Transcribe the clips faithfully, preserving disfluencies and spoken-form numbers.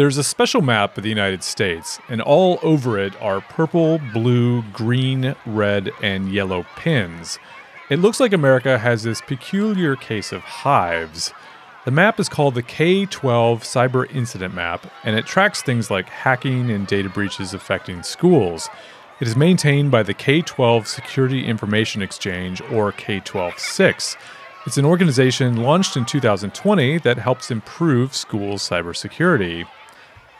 There's a special map of the United States, and all over it are purple, blue, green, red, and yellow pins. It looks like America has this peculiar case of hives. The map is called the K twelve Cyber Incident Map, and it tracks things like hacking and data breaches affecting schools. It is maintained by the K twelve Security Information Exchange, or K twelve six. It's an organization launched in two thousand twenty that helps improve schools' cybersecurity.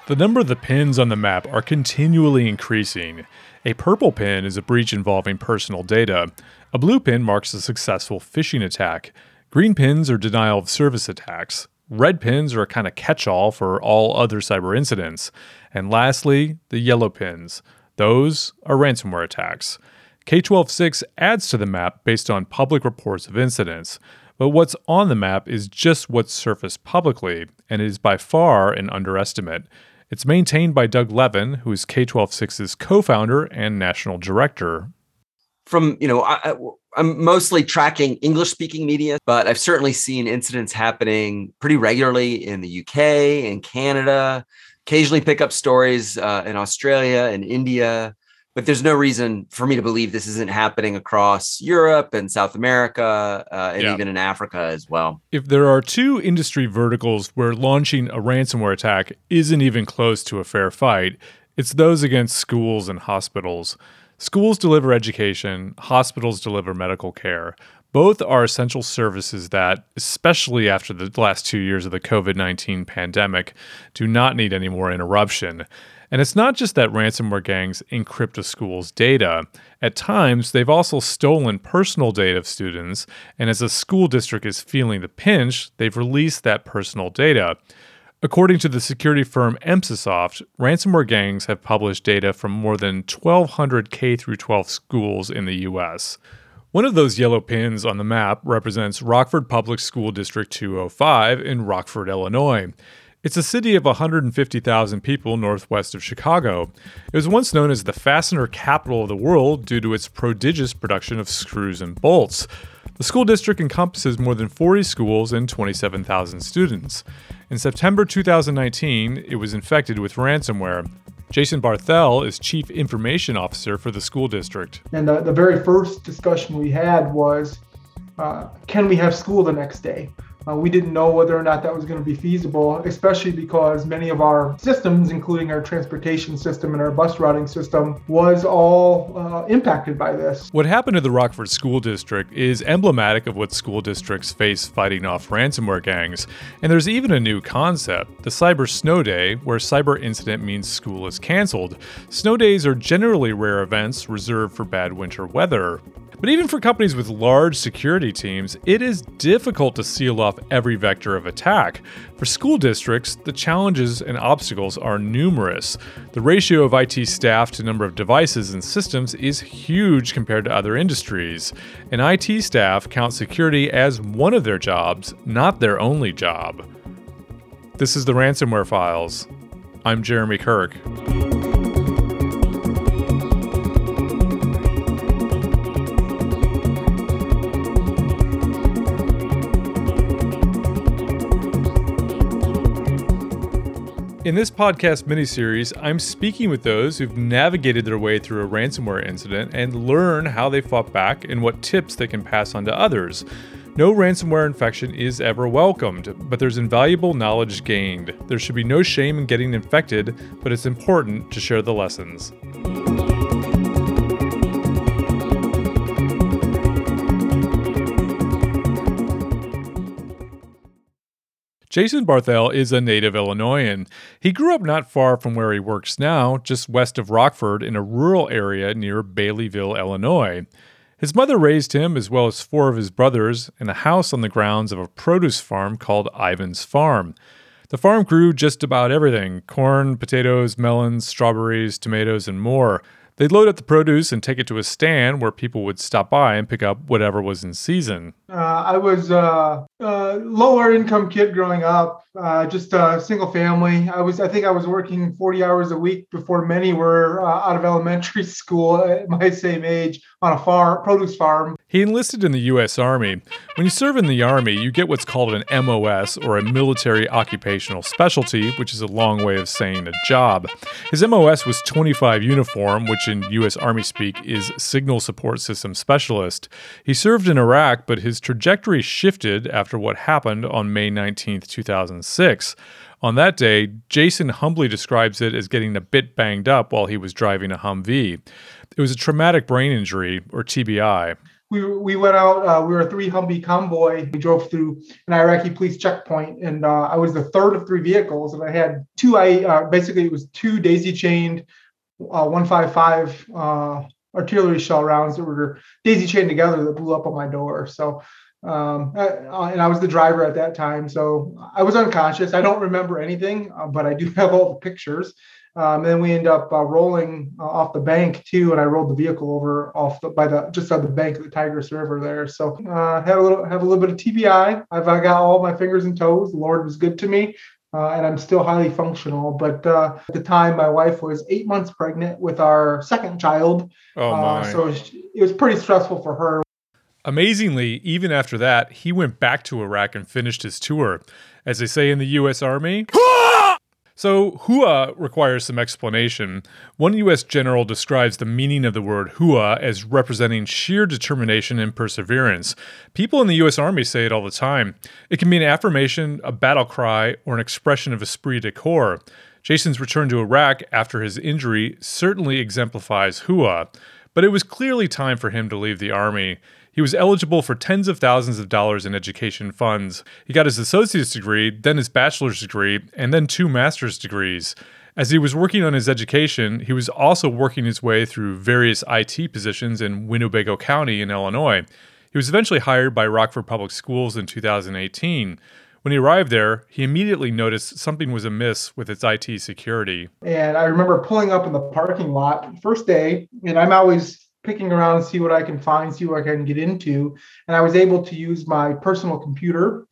The number of the pins on the map are continually increasing. A purple pin is a breach involving personal data. A blue pin marks a successful phishing attack. Green pins are denial of service attacks. Red pins are a kind of catch-all for all other cyber incidents. And lastly, the yellow pins. Those are ransomware attacks. K twelve six adds to the map based on public reports of incidents, but what's on the map is just what's surfaced publicly, and it is by far an underestimate. It's maintained by Doug Levin, who is K twelve six's co-founder and national director. From, you know, I, I'm mostly tracking English-speaking media, but I've certainly seen incidents happening pretty regularly in the U K and Canada, occasionally pick up stories uh, in Australia and India. But there's no reason for me to believe this isn't happening across Europe and South America uh, and yeah. even in Africa as well. If there are two industry verticals where launching a ransomware attack isn't even close to a fair fight, it's those against schools and hospitals. Schools deliver education, hospitals deliver medical care. Both are essential services that, especially after the last two years of the covid nineteen pandemic, do not need any more interruption. And it's not just that ransomware gangs encrypt a school's data. At times, they've also stolen personal data of students, and as a school district is feeling the pinch, they've released that personal data. According to the security firm Emsisoft, ransomware gangs have published data from more than twelve hundred K twelve schools in the U S. One of those yellow pins on the map represents Rockford Public School District two oh five in Rockford, Illinois. It's a city of one hundred fifty thousand people northwest of Chicago. It was once known as the fastener capital of the world due to its prodigious production of screws and bolts. The school district encompasses more than forty schools and twenty-seven thousand students. In September two thousand nineteen, it was infected with ransomware. Jason Barthel is Chief Information Officer for the school district. And the, the very first discussion we had was, uh, can we have school the next day? Uh, we didn't know whether or not that was going to be feasible, especially because many of our systems, including our transportation system and our bus routing system, was all uh, impacted by this. What happened to the Rockford School District is emblematic of what school districts face fighting off ransomware gangs. And there's even a new concept, the Cyber Snow Day, where cyber incident means school is canceled. Snow days are generally rare events reserved for bad winter weather. But even for companies with large security teams, it is difficult to seal off every vector of attack. For school districts, the challenges and obstacles are numerous. The ratio of I T staff to number of devices and systems is huge compared to other industries. And I T staff count security as one of their jobs, not their only job. This is the Ransomware Files. I'm Jeremy Kirk. In this podcast miniseries, I'm speaking with those who've navigated their way through a ransomware incident and learn how they fought back and what tips they can pass on to others. No ransomware infection is ever welcomed, but there's invaluable knowledge gained. There should be no shame in getting infected, but it's important to share the lessons. Jason Barthel is a native Illinoisan. He grew up not far from where he works now, just west of Rockford in a rural area near Baileyville, Illinois. His mother raised him, as well as four of his brothers, in a house on the grounds of a produce farm called Ivan's Farm. The farm grew just about everything: corn, potatoes, melons, strawberries, tomatoes, and more. They'd load up the produce and take it to a stand where people would stop by and pick up whatever was in season. Uh, I was a uh, uh, lower income kid growing up, uh, just a single family. I was, I think I was working forty hours a week before many were uh, out of elementary school at my same age on a farm, produce farm. He enlisted in the U S Army. When you serve in the Army, you get what's called an M O S, or a military occupational specialty, which is a long way of saying a job. His M O S was twenty-five uniform, which in U S Army speak is Signal Support System Specialist. He served in Iraq, but his trajectory shifted after what happened on May nineteenth, two thousand six. On that day, Jason humbly describes it as getting a bit banged up while he was driving a Humvee. It was a traumatic brain injury, or T B I. We we went out, uh, we were a three Humvee convoy. We drove through an Iraqi police checkpoint, and uh, I was the third of three vehicles, and I had two, I uh, basically it was two daisy-chained Uh, one fifty-five uh, artillery shell rounds that were daisy chained together that blew up on my door. So, um, I, uh, and I was the driver at that time. So I was unconscious. I don't remember anything, uh, but I do have all the pictures. Um, and then we end up uh, rolling uh, off the bank too. And I rolled the vehicle over off the, by the, just on the bank of the Tigris River there. So uh, had a little, have a little bit of T B I. I've I got all my fingers and toes. The Lord was good to me. Uh, and I'm still highly functional. But uh, at the time, my wife was eight months pregnant with our second child. Oh, my. Uh, so she, it was pretty stressful for her. Amazingly, even after that, he went back to Iraq and finished his tour. As they say in the U S Army... So, hua requires some explanation. One U S general describes the meaning of the word hua as representing sheer determination and perseverance. People in the U S Army say it all the time. It can mean an affirmation, a battle cry, or an expression of esprit de corps. Jason's return to Iraq after his injury certainly exemplifies hua, but it was clearly time for him to leave the Army. He was eligible for tens of thousands of dollars in education funds. He got his associate's degree, then his bachelor's degree, and then two master's degrees. As he was working on his education, he was also working his way through various I T positions in Winnebago County in Illinois. He was eventually hired by Rockford Public Schools in two thousand eighteen. When he arrived there, he immediately noticed something was amiss with its I T security. And I remember pulling up in the parking lot first day, and I'm always picking around and see what I can find, see what I can get into. And I was able to use my personal computer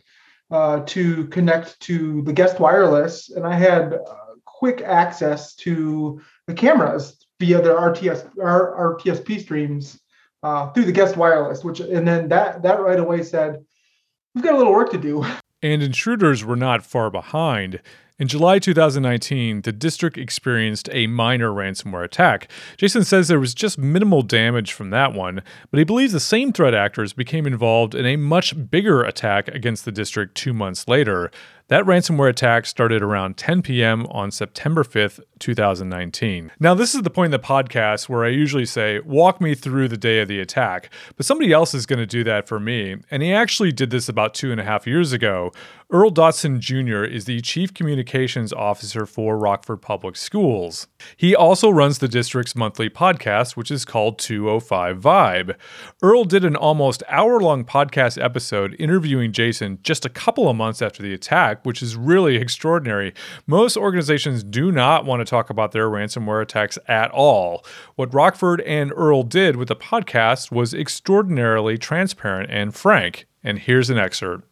uh, to connect to the guest wireless. And I had uh, quick access to the cameras via their R T S, R T S P streams uh, through the guest wireless, which, and then that, that right away said, we've got a little work to do. And intruders were not far behind. In July two thousand nineteen, the district experienced a minor ransomware attack. Jason says there was just minimal damage from that one, but he believes the same threat actors became involved in a much bigger attack against the district two months later. That ransomware attack started around ten p.m. on September fifth, two thousand nineteen. Now, this is the point in the podcast where I usually say, walk me through the day of the attack, but somebody else is going to do that for me, and he actually did this about two and a half years ago. Earl Dotson Junior is the Chief Communications Officer for Rockford Public Schools. He also runs the district's monthly podcast, which is called two oh five Vibe. Earl did an almost hour-long podcast episode interviewing Jason just a couple of months after the attack, which is really extraordinary. Most organizations do not want to talk about their ransomware attacks at all. What Rockford and Earl did with the podcast was extraordinarily transparent and frank. And here's an excerpt.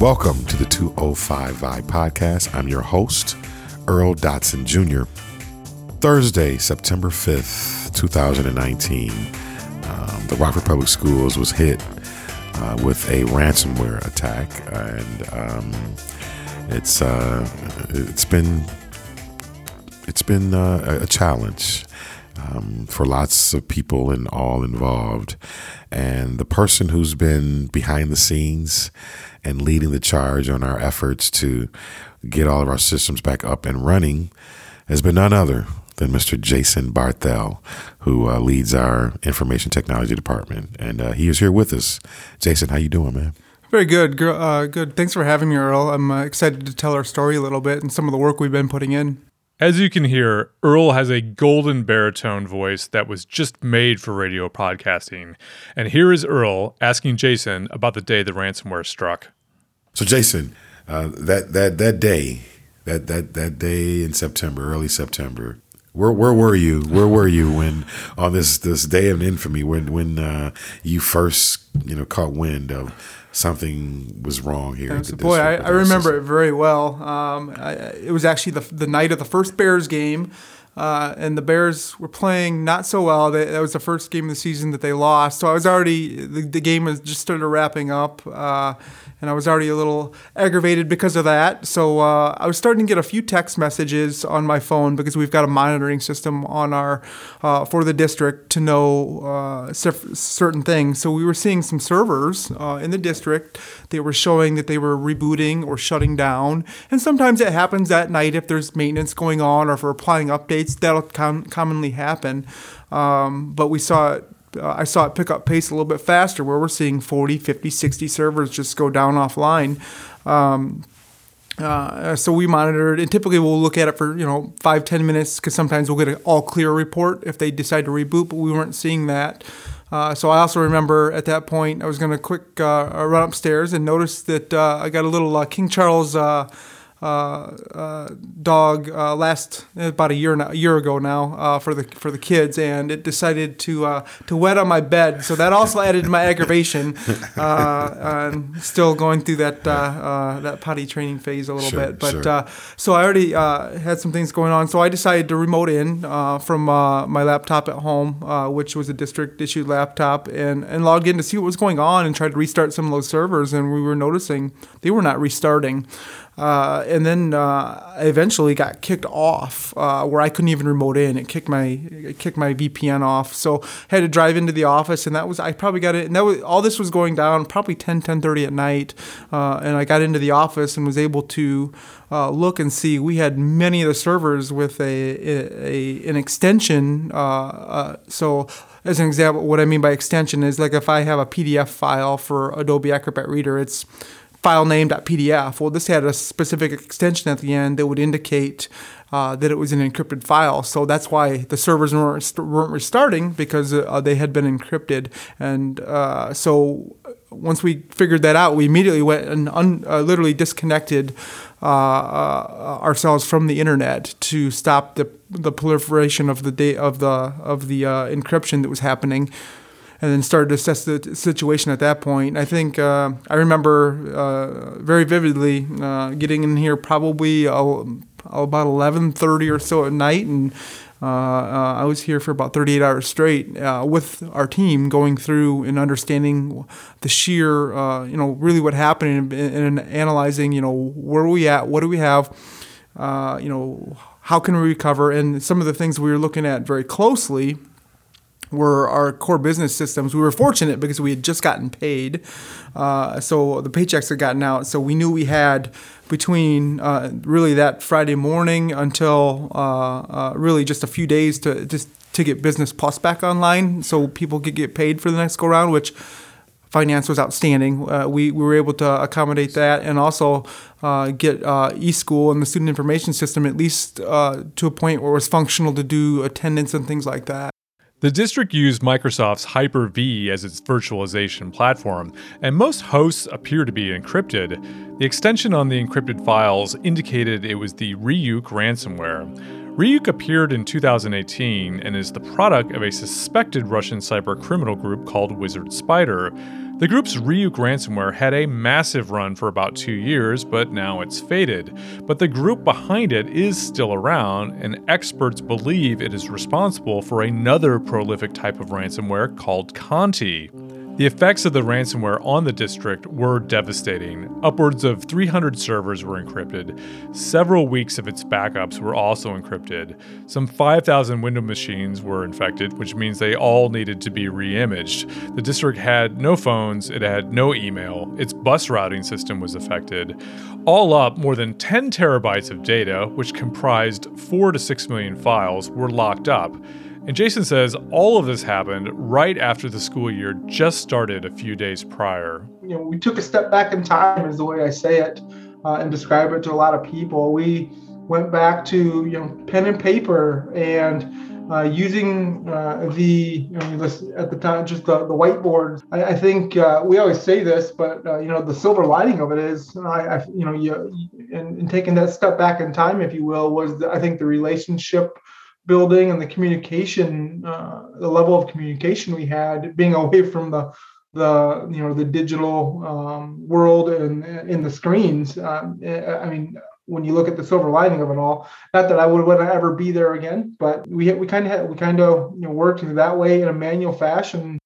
Welcome to the two oh five Vibe Podcast. I'm your host, Earl Dotson Junior Thursday, September fifth, two thousand nineteen, um, the Rockford Public Schools was hit uh, with a ransomware attack, and um, it's uh, it's been it's been uh, a challenge um, for lots of people and all involved. And the person who's been behind the scenes and leading the charge on our efforts to get all of our systems back up and running has been none other than Mister Jason Barthel, who uh, leads our information technology department. And uh, he is here with us. Jason, how you doing, man? Very good. Uh, good. Thanks for having me, Earl. I'm uh, excited to tell our story a little bit and some of the work we've been putting in. As you can hear, Earl has a golden baritone voice that was just made for radio podcasting. And here is Earl asking Jason about the day the ransomware struck. So Jason, uh, that that that day, that that that day in September, early September, where where were you? Where were you when on this this day of infamy? When when uh, you first you know caught wind of something was wrong here? Thanks, at the boy, I, I remember system. It very well. Um, I, it was actually the the night of the first Bears game, uh, and the Bears were playing not so well. They, that was the first game of the season that they lost. So I was already the, the game was just started wrapping up. Uh, And I was already a little aggravated because of that. So uh, I was starting to get a few text messages on my phone because we've got a monitoring system on our uh, for the district to know uh, certain things. So we were seeing some servers uh, in the district. They were showing that they were rebooting or shutting down. And sometimes it happens at night if there's maintenance going on or if we're applying updates. That'll com- commonly happen. Um, but we saw it. Uh, I saw it pick up pace a little bit faster where we're seeing forty, fifty, sixty servers just go down offline. Um, uh, so we monitored, and typically we'll look at it for, you know, five, ten minutes because sometimes we'll get an all-clear report if they decide to reboot, but we weren't seeing that. Uh, so I also remember at that point I was going to quick uh, run upstairs and notice that uh, I got a little uh, King Charles uh, uh, uh, dog uh, last about a year now, a year ago now uh, for the for the kids, and it decided to uh, to wet on my bed. So that also added to my aggravation. Uh, I'm still going through that uh, uh, that potty training phase a little sure, bit, but sure. uh, so I already uh, had some things going on. So I decided to remote in uh, from uh, my laptop at home, uh, which was a district issued laptop, and and logged in to see what was going on and tried to restart some of those servers, and we were noticing they were not restarting. Uh, and then uh, I eventually got kicked off uh, where I couldn't even remote in. It kicked my it kicked my V P N off. So I had to drive into the office, and that was I probably got it. And that was all this was going down probably ten, ten thirty at night. Uh, and I got into the office and was able to uh, look and see we had many of the servers with a, a, a an extension. Uh, uh, so. As an example, what I mean by extension is like if I have a P D F file for Adobe Acrobat Reader, it's file name.pdf. Well, this had a specific extension at the end that would indicate uh, that it was an encrypted file. So that's why the servers weren't, weren't restarting because uh, they had been encrypted. And uh, so once we figured that out, we immediately went and un- uh, literally disconnected uh, uh, ourselves from the internet to stop the the proliferation of the da- of the of the uh, encryption that was happening. And then started to assess the situation at that point. I think uh, I remember uh, very vividly uh, getting in here probably uh, about eleven thirty or so at night, and uh, uh, I was here for about thirty-eight hours straight uh, with our team going through and understanding the sheer, uh, you know, really what happened and, and analyzing, you know, where are we at, what do we have, uh, you know, how can we recover, and some of the things we were looking at very closely were our core business systems. We were fortunate because we had just gotten paid. Uh, so the paychecks had gotten out. So we knew we had between uh, really that Friday morning until uh, uh, really just a few days to just to get Business Plus back online so people could get paid for the next go round, which finance was outstanding. Uh, we, we were able to accommodate that and also uh, get uh, eSchool and the student information system at least uh, to a point where it was functional to do attendance and things like that. The district used Microsoft's Hyper-V as its virtualization platform, and most hosts appear to be encrypted. The extension on the encrypted files indicated it was the Ryuk ransomware. Ryuk appeared in two thousand eighteen and is the product of a suspected Russian cybercriminal group called Wizard Spider. The group's Ryuk ransomware had a massive run for about two years, but now it's faded. But the group behind it is still around, and experts believe it is responsible for another prolific type of ransomware called Conti. The effects of the ransomware on the district were devastating. Upwards of three hundred servers were encrypted. Several weeks of its backups were also encrypted. Some five thousand Windows machines were infected, which means they all needed to be re-imaged. The district had no phones, it had no email, its bus routing system was affected. All up, more than ten terabytes of data, which comprised four to six million files, were locked up. And Jason says all of this happened right after the school year just started a few days prior. You know, we took a step back in time is the way I say it uh, and describe it to a lot of people. We went back to, you know, pen and paper and uh, using uh, the, you know, at the time, just the, the whiteboard. I, I think uh, we always say this, but, uh, you know, the silver lining of it is, I, I you know, you, and, and taking that step back in time, if you will, was, the, I think, the relationship building and the communication, uh, the level of communication we had, being away from the the you know the digital um, world and in the screens. Um, I mean, when you look at the silver lining of it all, not that I would want to ever be there again, but we we kind of we kind of you know, worked that way in a manual fashion.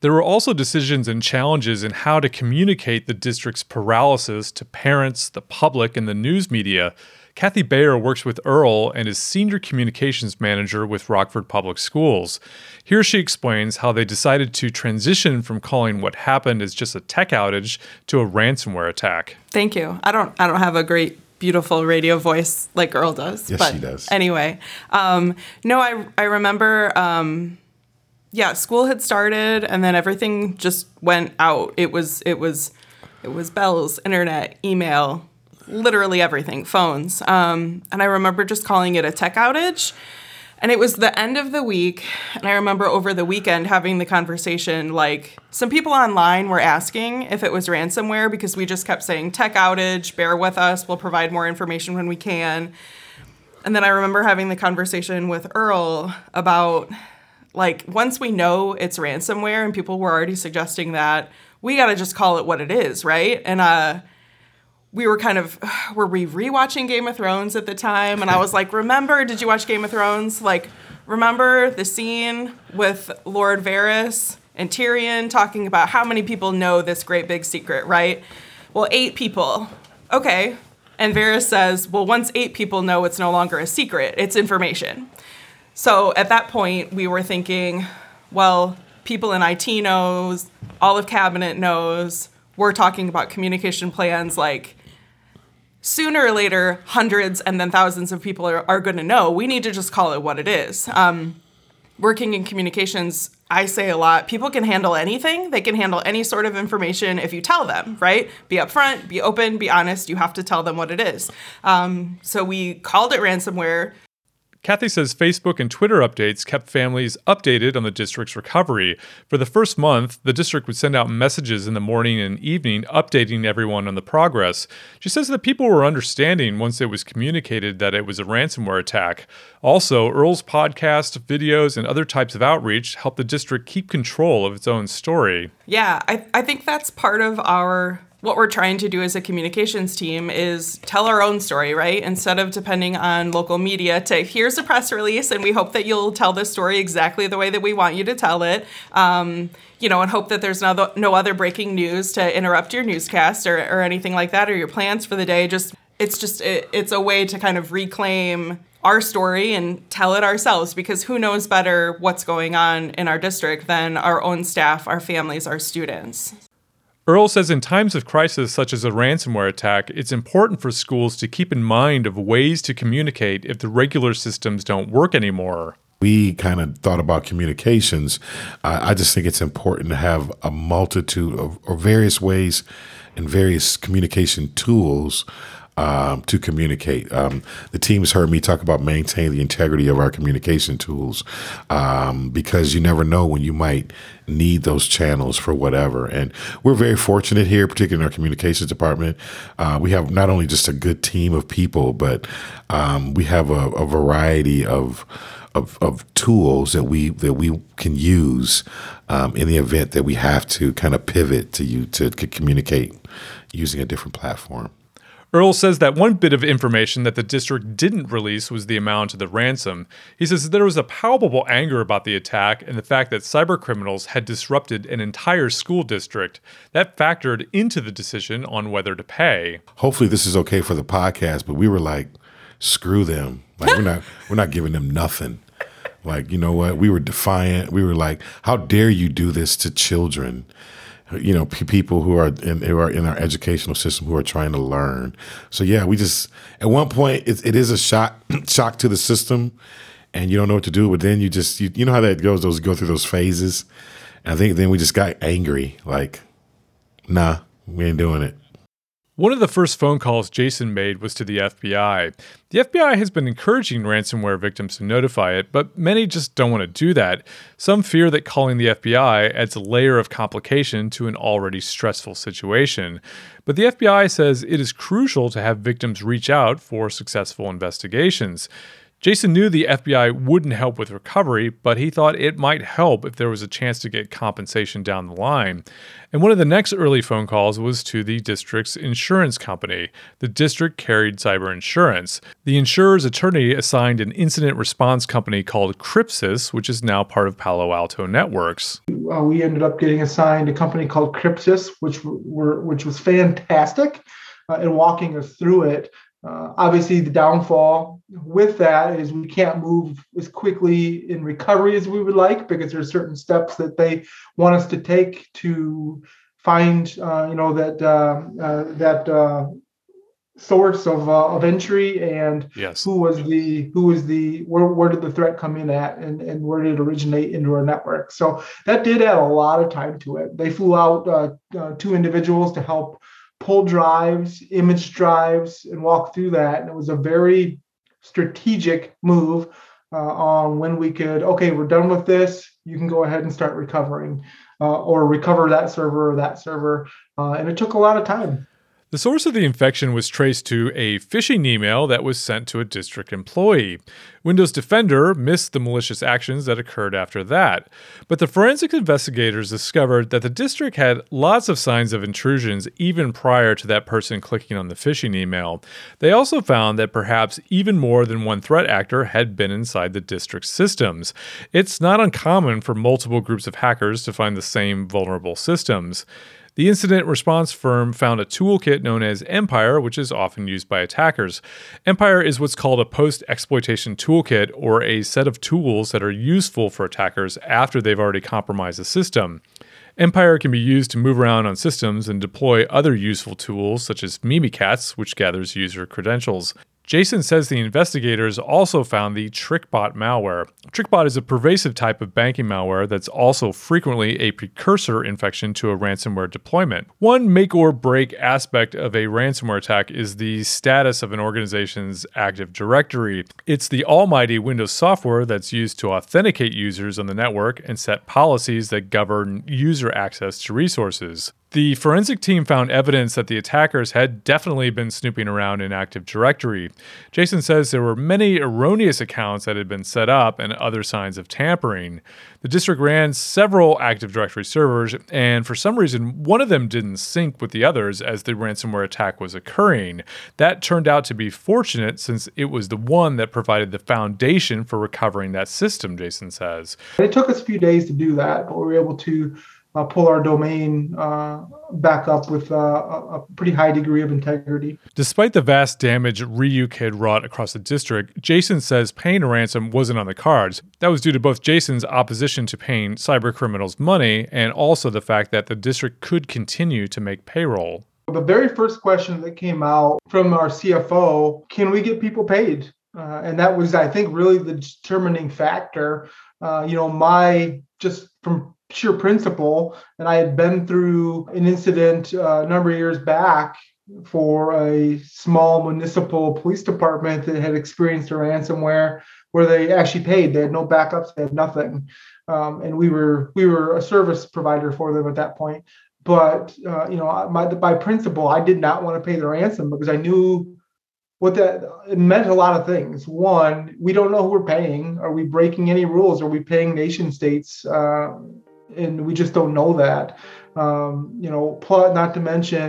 There were also decisions and challenges in how to communicate the district's paralysis to parents, the public, and the news media. Kathy Bayer works with Earl and is Senior Communications Manager with Rockford Public Schools. Here she explains how they decided to transition from calling what happened as just a tech outage to a ransomware attack. Thank you. I don't I don't have a great, beautiful radio voice like Earl does. Yes, but she does. Anyway, um, no, I, I remember, um, yeah, school had started and then everything just went out. It was it was it was bells, internet, email, literally everything, phones. Um, and I remember just calling it a tech outage. And it was the end of the week. And I remember over the weekend having the conversation, like, some people online were asking if it was ransomware because we just kept saying tech outage, bear with us, we'll provide more information when we can. And then I remember having the conversation with Earl about, like, once we know it's ransomware and people were already suggesting that, we got to just call it what it is, right? And, uh, we were kind of, were we rewatching Game of Thrones at the time? And I was like, remember, did you watch Game of Thrones? Like, remember the scene with Lord Varys and Tyrion talking about how many people know this great big secret, right? Well, eight people. Okay. And Varys says, well, once eight people know, it's no longer a secret, it's information. So at that point, we were thinking, well, people in I T knows, all of cabinet knows, we're talking about communication plans like, sooner or later, hundreds and then thousands of people are, are going to know. We need to just call it what it is. Um, working in communications, I say a lot, people can handle anything. They can handle any sort of information if you tell them, right? Be upfront, be open, be honest. You have to tell them what it is. Um, so we called it ransomware. Kathy says Facebook and Twitter updates kept families updated on the district's recovery. For the first month, the district would send out messages in the morning and evening updating everyone on the progress. She says that people were understanding once it was communicated that it was a ransomware attack. Also, Earl's podcast, videos, and other types of outreach helped the district keep control of its own story. Yeah, I, I think that's part of our... what we're trying to do as a communications team is tell our own story, right? Instead of depending on local media to, here's a press release and we hope that you'll tell this story exactly the way that we want you to tell it, um, you know, and hope that there's no, no other breaking news to interrupt your newscast or, or anything like that or your plans for the day. Just it's just it, it's a way to kind of reclaim our story and tell it ourselves, because who knows better what's going on in our district than our own staff, our families, our students. Earl says in times of crisis such as a ransomware attack, it's important for schools to keep in mind of ways to communicate if the regular systems don't work anymore. We kind of thought about communications. Uh, I just think it's important to have a multitude of or various ways and various communication tools Um, to communicate. Um, the team's heard me talk about maintaining the integrity of our communication tools um, because you never know when you might need those channels for whatever. And we're very fortunate here, particularly in our communications department. Uh, we have not only just a good team of people, but um, we have a, a variety of Of, of tools that we that we can use um, in the event that we have to kind of pivot to you to, to communicate using a different platform. Earl says that one bit of information that the district didn't release was the amount of the ransom. He says there was a palpable anger about the attack and the fact that cybercriminals had disrupted an entire school district. That factored into the decision on whether to pay. Hopefully this is okay for the podcast, but we were like, screw them. Like we're not we're not giving them nothing. Like, you know what? We were defiant. We were like, how dare you do this to children? You know, p- people who are in, who are in our educational system who are trying to learn. So yeah, we just at one point it, it is a shock shock to the system, and you don't know what to do. But then you just you, you know how that goes. Those go through those phases, and I think then we just got angry. Like, nah, we ain't doing it. One of the first phone calls Jason made was to the F B I. The F B I has been encouraging ransomware victims to notify it, but many just don't want to do that. Some fear that calling the F B I adds a layer of complication to an already stressful situation. But the F B I says it is crucial to have victims reach out for successful investigations. Jason knew the F B I wouldn't help with recovery, but he thought it might help if there was a chance to get compensation down the line. And one of the next early phone calls was to the district's insurance company. The district carried cyber insurance. The insurer's attorney assigned an incident response company called Crypsis, which is now part of Palo Alto Networks. Uh, we ended up getting assigned a company called Crypsis, which, were, which was fantastic, uh, and walking us through it. Uh, obviously, the downfall with that is we can't move as quickly in recovery as we would like because there are certain steps that they want us to take to find, uh, you know, that uh, uh, that uh, source of uh, of entry and yes. who was the who was the where where did the threat come in at and, and where did it originate into our network. So that did add a lot of time to it. They flew out uh, uh, two individuals to help pull drives, image drives, and walk through that. And it was a very strategic move uh, on when we could, okay, we're done with this. You can go ahead and start recovering uh, or recover that server or that server. Uh, and it took a lot of time. The source of the infection was traced to a phishing email that was sent to a district employee. Windows Defender missed the malicious actions that occurred after that. But the forensic investigators discovered that the district had lots of signs of intrusions even prior to that person clicking on the phishing email. They also found that perhaps even more than one threat actor had been inside the district's systems. It's not uncommon for multiple groups of hackers to find the same vulnerable systems. The incident response firm found a toolkit known as Empire, which is often used by attackers. Empire is what's called a post-exploitation toolkit, or a set of tools that are useful for attackers after they've already compromised a system. Empire can be used to move around on systems and deploy other useful tools, such as Mimikatz, which gathers user credentials. Jason says the investigators also found the TrickBot malware. TrickBot is a pervasive type of banking malware that's also frequently a precursor infection to a ransomware deployment. One make-or-break aspect of a ransomware attack is the status of an organization's Active Directory. It's the almighty Windows software that's used to authenticate users on the network and set policies that govern user access to resources. The forensic team found evidence that the attackers had definitely been snooping around in Active Directory. Jason says there were many erroneous accounts that had been set up and other signs of tampering. The district ran several Active Directory servers, and for some reason, one of them didn't sync with the others as the ransomware attack was occurring. That turned out to be fortunate since it was the one that provided the foundation for recovering that system, Jason says. It took us a few days to do that, but we were able to Uh, pull our domain uh, back up with uh, a pretty high degree of integrity. Despite the vast damage Ryuk had wrought across the district, Jason says paying a ransom wasn't on the cards. That was due to both Jason's opposition to paying cybercriminals money and also the fact that the district could continue to make payroll. The very first question that came out from our C F O, can we get people paid? Uh, and that was, I think, really the determining factor. Uh, you know, my just from sheer principle, and I had been through an incident uh, a number of years back for a small municipal police department that had experienced a ransomware where they actually paid. They had no backups, they had nothing, um, and we were we were a service provider for them at that point. But uh, you know, my, by principle, I did not want to pay the ransom because I knew what that it meant a lot of things. One, we don't know who we're paying. Are we breaking any rules? Are we paying nation states? Uh, And we just don't know that, um, you know, plus, not to mention,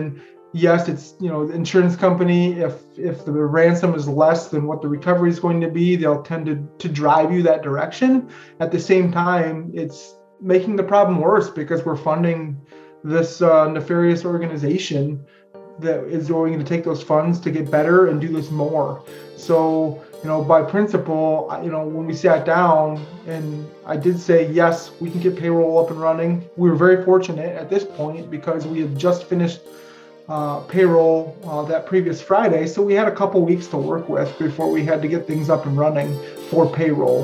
yes, it's, you know, the insurance company, if if the ransom is less than what the recovery is going to be, they'll tend to, to drive you that direction. At the same time, it's making the problem worse because we're funding this uh, nefarious organization that is going to take those funds to get better and do this more. So, you know, by principle, you know, when we sat down and I did say, yes, we can get payroll up and running. We were very fortunate at this point because we had just finished uh, payroll uh, that previous Friday. So we had a couple weeks to work with before we had to get things up and running for payroll.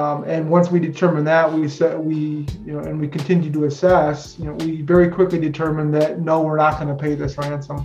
Um, and once we determined that, we said we, you know, and we continued to assess, you know, we very quickly determined that, no, we're not going to pay this ransom.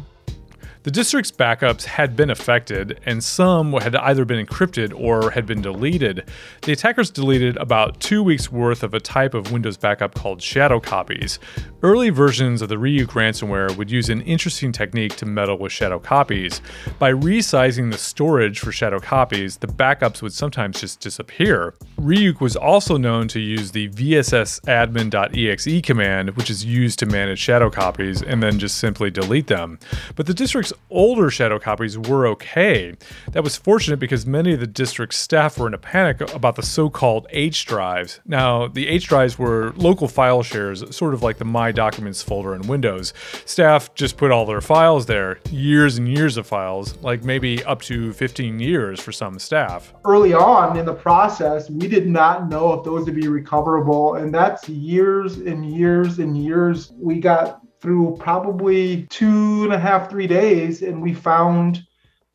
The district's backups had been affected, and some had either been encrypted or had been deleted. The attackers deleted about two weeks worth of a type of Windows backup called shadow copies. Early versions of the Ryuk ransomware would use an interesting technique to meddle with shadow copies. By resizing the storage for shadow copies, the backups would sometimes just disappear. Ryuk was also known to use the v s s admin dot e x e command, which is used to manage shadow copies, and then just simply delete them. But the district's older shadow copies were okay. That was fortunate because many of the district's staff were in a panic about the so-called H drives. Now, the H drives were local file shares, sort of like the My Documents folder in Windows. Staff just put all their files there, years and years of files, like maybe up to fifteen years for some staff. Early on in the process, we did not know if those would be recoverable, and that's years and years and years. We got through probably two and a half, three days, and we found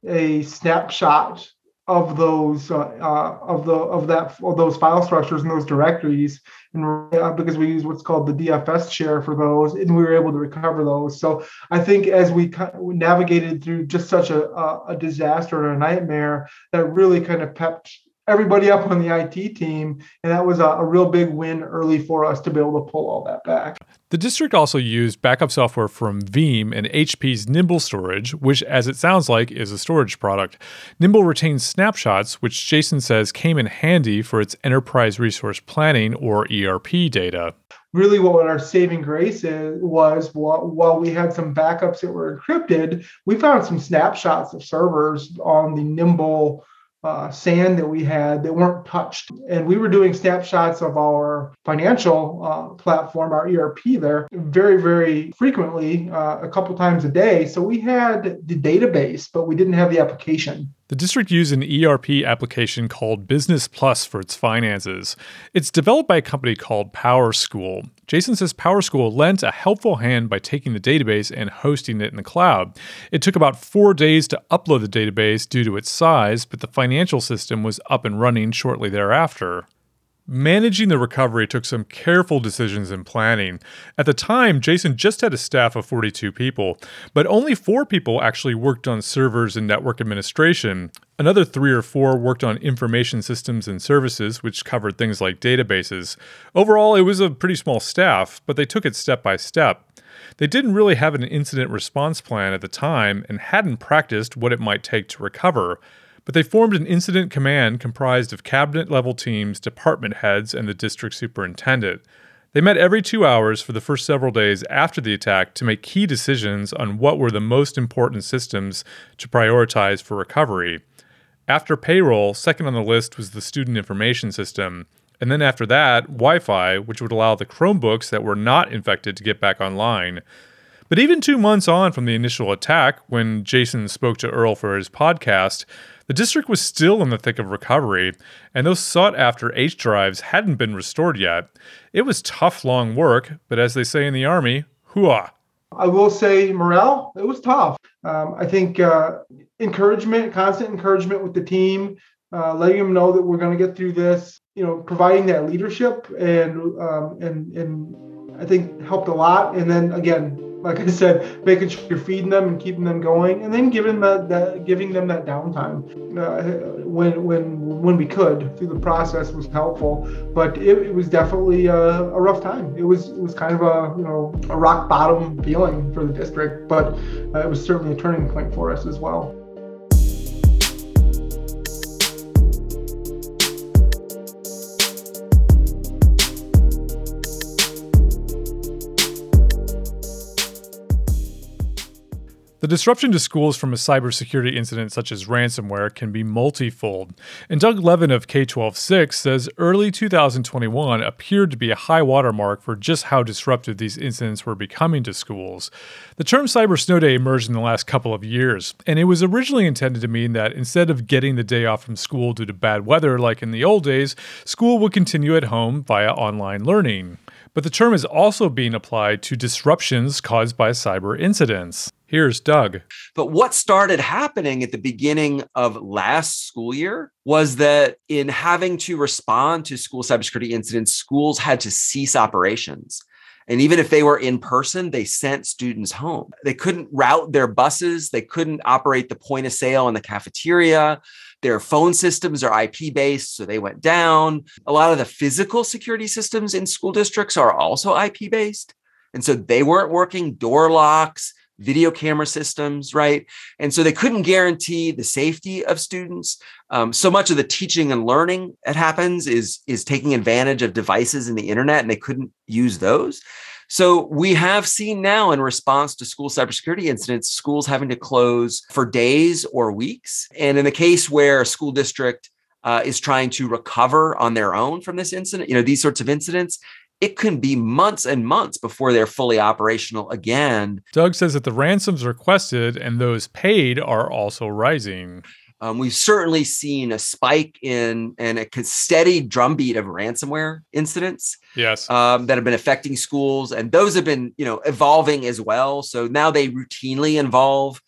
a snapshot of those uh, uh, of the of that of those file structures and those directories, and uh, because we use what's called the D F S share for those, and we were able to recover those. So I think as we kind of navigated through just such a a disaster or a nightmare, that really kind of pepped everybody up on the I T team, and that was a, a real big win early for us to be able to pull all that back. The district also used backup software from Veeam and H P's Nimble Storage, which, as it sounds like, is a storage product. Nimble retains snapshots, which Jason says came in handy for its enterprise resource planning, or E R P, data. Really what our saving grace is, was while, while we had some backups that were encrypted, we found some snapshots of servers on the Nimble Uh, sand that we had that weren't touched. And we were doing snapshots of our financial uh, platform, our E R P there, very, very frequently, uh, a couple times a day. So we had the database, but we didn't have the application. The district used an E R P application called Business Plus for its finances. It's developed by a company called PowerSchool. Jason says PowerSchool lent a helpful hand by taking the database and hosting it in the cloud. It took about four days to upload the database due to its size, but the financial system was up and running shortly thereafter. Managing the recovery took some careful decisions and planning. At the time, Jason just had a staff of forty-two people, but only four people actually worked on servers and network administration. Another three or four worked on information systems and services, which covered things like databases. Overall, it was a pretty small staff, but they took it step by step. They didn't really have an incident response plan at the time and hadn't practiced what it might take to recover. But they formed an incident command comprised of cabinet-level teams, department heads, and the district superintendent. They met every two hours for the first several days after the attack to make key decisions on what were the most important systems to prioritize for recovery. After payroll, second on the list was the student information system. And then after that, Wi-Fi, which would allow the Chromebooks that were not infected to get back online. But even two months on from the initial attack, when Jason spoke to Earl for his podcast, the district was still in the thick of recovery, and those sought-after H drives hadn't been restored yet. It was tough, long work, but as they say in the Army, hooah. I will say, morale, it was tough. Um, I think uh, encouragement, constant encouragement with the team, uh, letting them know that we're going to get through this, you know, providing that leadership, and um, and and I think helped a lot. And then again, like I said, making sure you're feeding them and keeping them going, and then giving that, that giving them that downtime uh, when when when we could through the process was helpful. But it, it was definitely a, a rough time. It was it was kind of a you know a rock bottom feeling for the district, but uh, it was certainly a turning point for us as well. The disruption to schools from a cybersecurity incident such as ransomware can be multifold, and Doug Levin of K twelve six says early two thousand twenty-one appeared to be a high watermark for just how disruptive these incidents were becoming to schools. The term Cyber Snow Day emerged in the last couple of years, and it was originally intended to mean that instead of getting the day off from school due to bad weather like in the old days, school would continue at home via online learning. But the term is also being applied to disruptions caused by cyber incidents. Here's Doug. But what started happening at the beginning of last school year was that in having to respond to school cybersecurity incidents, schools had to cease operations. And even if they were in person, they sent students home. They couldn't route their buses. They couldn't operate the point of sale in the cafeteria. Their phone systems are I P-based, so they went down. A lot of the physical security systems in school districts are also I P-based. And so they weren't working, door locks, video camera systems, right? And so they couldn't guarantee the safety of students. Um, so much of the teaching and learning that happens is, is taking advantage of devices in the internet, and they couldn't use those. So we have seen now, in response to school cybersecurity incidents, schools having to close for days or weeks. And in the case where a school district uh, is trying to recover on their own from this incident, you know, these sorts of incidents, it can be months and months before they're fully operational again. Doug says that the ransoms requested and those paid are also rising. Um, we've certainly seen a spike in and a steady drumbeat of ransomware incidents. Yes, um, that have been affecting schools, and those have been, you know, evolving as well. So now they routinely involve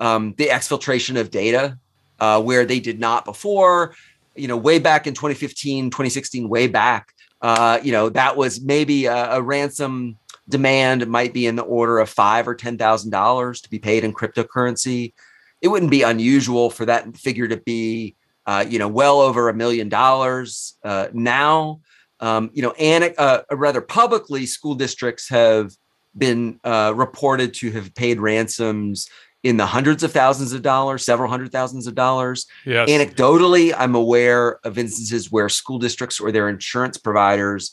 um, the exfiltration of data uh, where they did not before. You know, way back in twenty fifteen, twenty sixteen, way back. Uh, you know, that was maybe a, a ransom demand might be in the order of five or ten thousand dollars to be paid in cryptocurrency. It wouldn't be unusual for that figure to be, uh, you know, well over a million dollars uh, now. Um, you know, and uh, rather publicly, school districts have been uh, reported to have paid ransoms in the hundreds of thousands of dollars, several hundred thousands of dollars. Yes. Anecdotally, I'm aware of instances where school districts or their insurance providers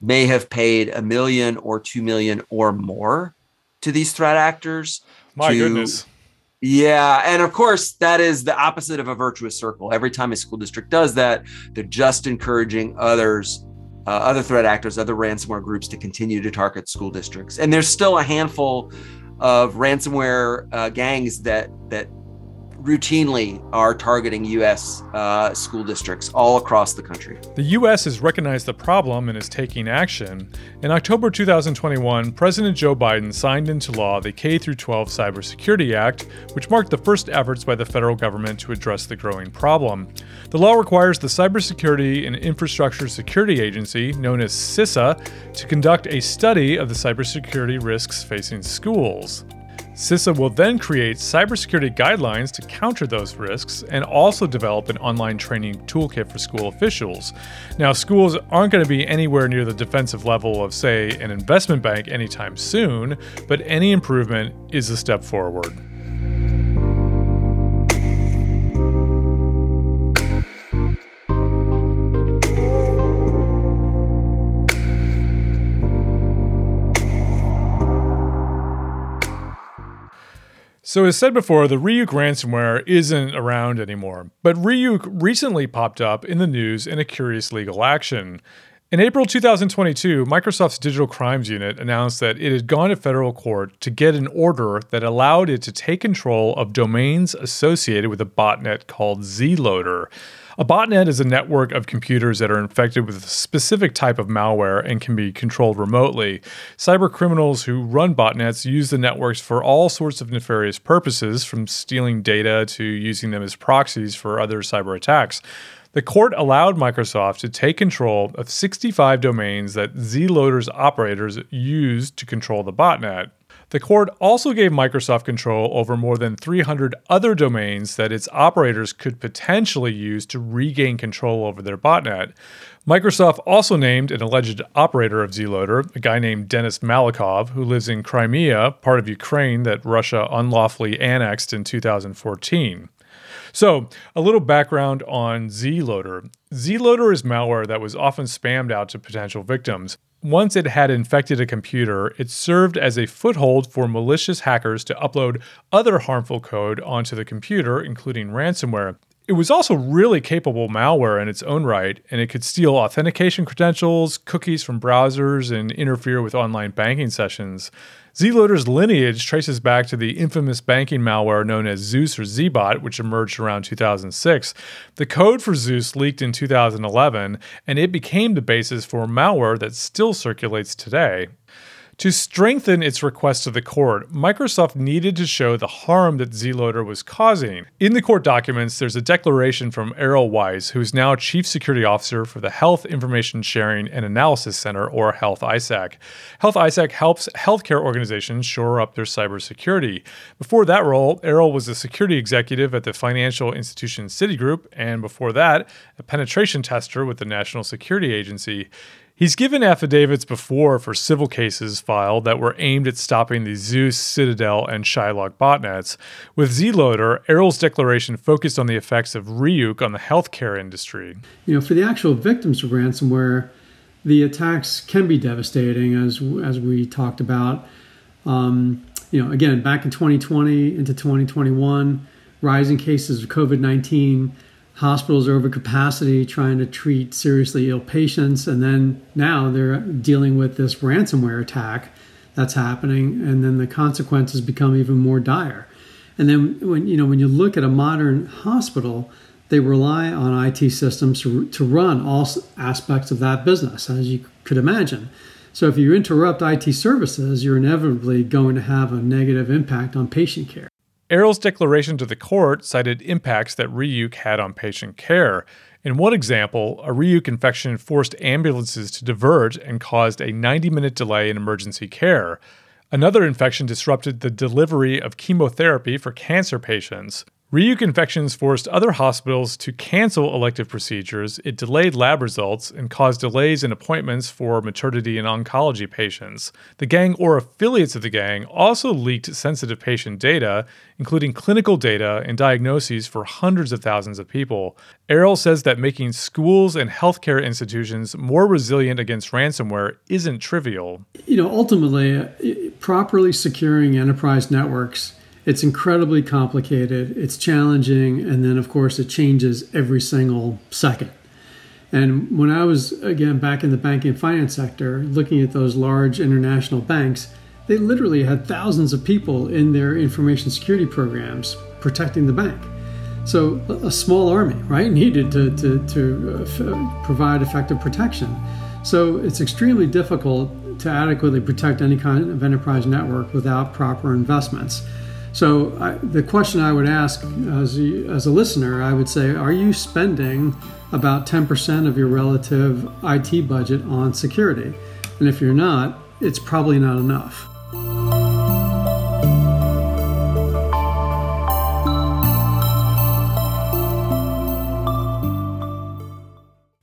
may have paid a million or two million or more to these threat actors. My to, goodness. Yeah. And of course, that is the opposite of a virtuous circle. Every time a school district does that, they're just encouraging others, uh, other threat actors, other ransomware groups to continue to target school districts. And there's still a handful of ransomware uh, gangs that that routinely are targeting U S uh, school districts all across the country. The U S has recognized the problem and is taking action. In October two thousand twenty-one, President Joe Biden signed into law the K twelve Cybersecurity Act, which marked the first efforts by the federal government to address the growing problem. The law requires the Cybersecurity and Infrastructure Security Agency, known as CISA, to conduct a study of the cybersecurity risks facing schools. CISA will then create cybersecurity guidelines to counter those risks and also develop an online training toolkit for school officials. Now, schools aren't going to be anywhere near the defensive level of, say, an investment bank anytime soon, but any improvement is a step forward. So as said before, the Ryuk ransomware isn't around anymore, but Ryuk recently popped up in the news in a curious legal action. In April two thousand twenty-two, Microsoft's Digital Crimes Unit announced that it had gone to federal court to get an order that allowed it to take control of domains associated with a botnet called ZLoader. A botnet is a network of computers that are infected with a specific type of malware and can be controlled remotely. Cybercriminals who run botnets use the networks for all sorts of nefarious purposes, from stealing data to using them as proxies for other cyber attacks. The court allowed Microsoft to take control of sixty-five domains that ZLoader's operators used to control the botnet. The court also gave Microsoft control over more than three hundred other domains that its operators could potentially use to regain control over their botnet. Microsoft also named an alleged operator of ZLoader, a guy named Denis Malikov, who lives in Crimea, part of Ukraine that Russia unlawfully annexed in two thousand fourteen. So, a little background on ZLoader. ZLoader is malware that was often spammed out to potential victims. Once it had infected a computer, it served as a foothold for malicious hackers to upload other harmful code onto the computer, including ransomware. It was also really capable malware in its own right, and it could steal authentication credentials, cookies from browsers, and interfere with online banking sessions. ZLoader's lineage traces back to the infamous banking malware known as Zeus or ZBot, which emerged around two thousand six. The code for Zeus leaked in two thousand eleven, and it became the basis for malware that still circulates today. To strengthen its request to the court, Microsoft needed to show the harm that ZLoader was causing. In the court documents, there's a declaration from Errol Wise, who is now Chief Security Officer for the Health Information Sharing and Analysis Center, or Health I S A C. Health I S A C helps healthcare organizations shore up their cybersecurity. Before that role, Errol was a security executive at the financial institution Citigroup, and before that, a penetration tester with the National Security Agency. He's given affidavits before for civil cases filed that were aimed at stopping the Zeus, Citadel, and Shylock botnets. With ZLoader, Errol's declaration focused on the effects of Ryuk on the healthcare industry. You know, for the actual victims of ransomware, the attacks can be devastating, as as we talked about. Um, you know, again, back in twenty twenty into twenty twenty-one, rising cases of COVID nineteen. Hospitals are over capacity trying to treat seriously ill patients, and then now they're dealing with this ransomware attack that's happening, and then the consequences become even more dire. And then when you know when you look at a modern hospital, they rely on I T systems to, to run all aspects of that business, as you could imagine. So if you interrupt I T services, you're inevitably going to have a negative impact on patient care. Errol's declaration to the court cited impacts that Ryuk had on patient care. In one example, a Ryuk infection forced ambulances to divert and caused a ninety-minute delay in emergency care. Another infection disrupted the delivery of chemotherapy for cancer patients. Ryuk infections forced other hospitals to cancel elective procedures, it delayed lab results, and caused delays in appointments for maternity and oncology patients. The gang or affiliates of the gang also leaked sensitive patient data, including clinical data and diagnoses for hundreds of thousands of people. Errol says that making schools and healthcare institutions more resilient against ransomware isn't trivial. You know, ultimately, properly securing enterprise networks, it's incredibly complicated, it's challenging, and then, of course, it changes every single second. And when I was, again, back in the banking and finance sector, looking at those large international banks, they literally had thousands of people in their information security programs protecting the bank. So a small army, right, needed to, to, to uh, provide effective protection. So it's extremely difficult to adequately protect any kind of enterprise network without proper investments. So I, the question I would ask as a, as a listener, I would say, are you spending about ten percent of your relative I T budget on security? And if you're not, it's probably not enough.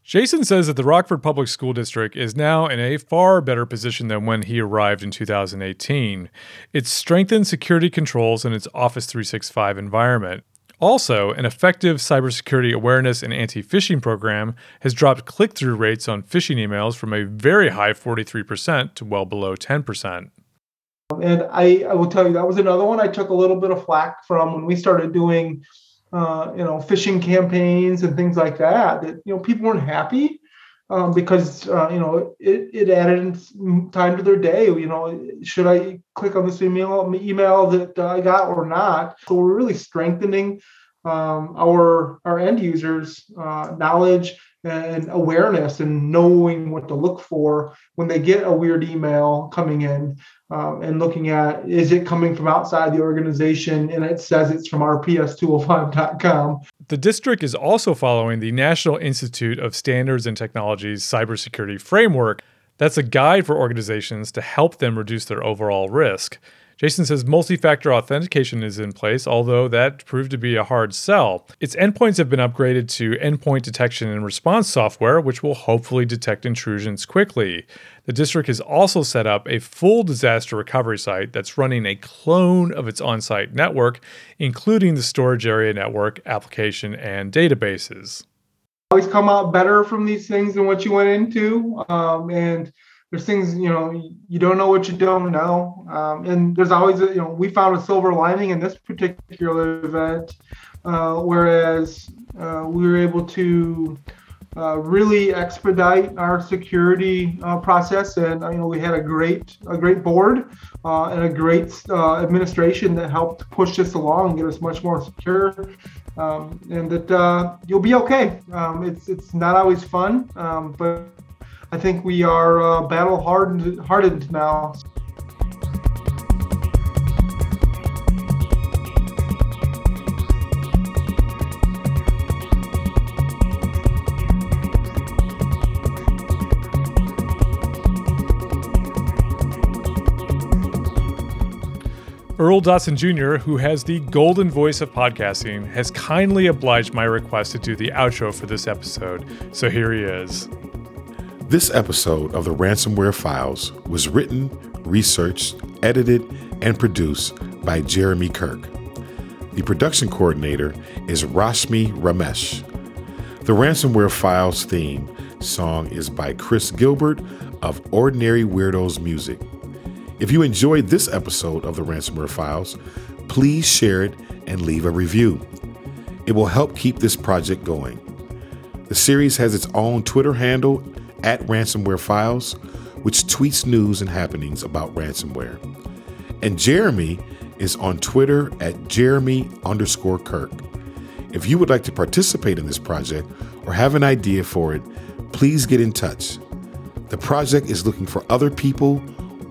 Jason says that the Rockford Public School District is now in a far better position than when he arrived in two thousand eighteen. It's strengthened security controls in its Office three sixty-five environment. Also, an effective cybersecurity awareness and anti-phishing program has dropped click-through rates on phishing emails from a very high forty-three percent to well below ten percent. And I, I will tell you, that was another one I took a little bit of flack from when we started doing Uh, you know, phishing campaigns and things like that, that, you know, people weren't happy um, because, uh, you know, it, it added time to their day. You know, should I click on this email email that I got or not? So we're really strengthening um, our, our end users' uh, knowledge and awareness and knowing what to look for when they get a weird email coming in. Um, and looking at, is it coming from outside the organization? And it says it's from R P S two oh five dot com. The district is also following the National Institute of Standards and Technology's cybersecurity framework. That's a guide for organizations to help them reduce their overall risk. Jason says multi-factor authentication is in place, although that proved to be a hard sell. Its endpoints have been upgraded to endpoint detection and response software, which will hopefully detect intrusions quickly. The district has also set up a full disaster recovery site that's running a clone of its on-site network, including the storage area network, application, and databases. Always come out better from these things than what you went into, um, and there's things, you know, you don't know what you don't know. Um, and there's always, a, you know, we found a silver lining in this particular event, uh, whereas uh, we were able to uh, really expedite our security uh, process. And, you know, we had a great, a great board uh, and a great uh, administration that helped push this along and get us much more secure. Um, and that uh, you'll be okay. Um, it's, it's not always fun, um, but I think we are uh, battle hardened, hardened now. Earl Dotson Junior, who has the golden voice of podcasting, has kindly obliged my request to do the outro for this episode, so here he is. This episode of The Ransomware Files was written, researched, edited, and produced by Jeremy Kirk. The production coordinator is Rashmi Ramesh. The Ransomware Files theme song is by Chris Gilbert of Ordinary Weirdos Music. If you enjoyed this episode of The Ransomware Files, please share it and leave a review. It will help keep this project going. The series has its own Twitter handle, at Ransomware Files, which tweets news and happenings about ransomware. And Jeremy is on Twitter at Jeremy underscore Kirk. If you would like to participate in this project or have an idea for it, please get in touch. The project is looking for other people,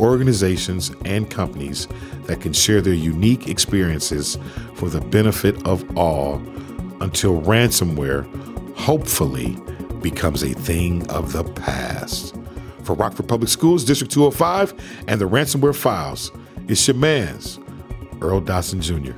organizations, and companies that can share their unique experiences for the benefit of all until ransomware, hopefully, becomes a thing of the past. For Rockford Public Schools, District two oh five, and the Ransomware Files, it's your man's, Earl Dotson Junior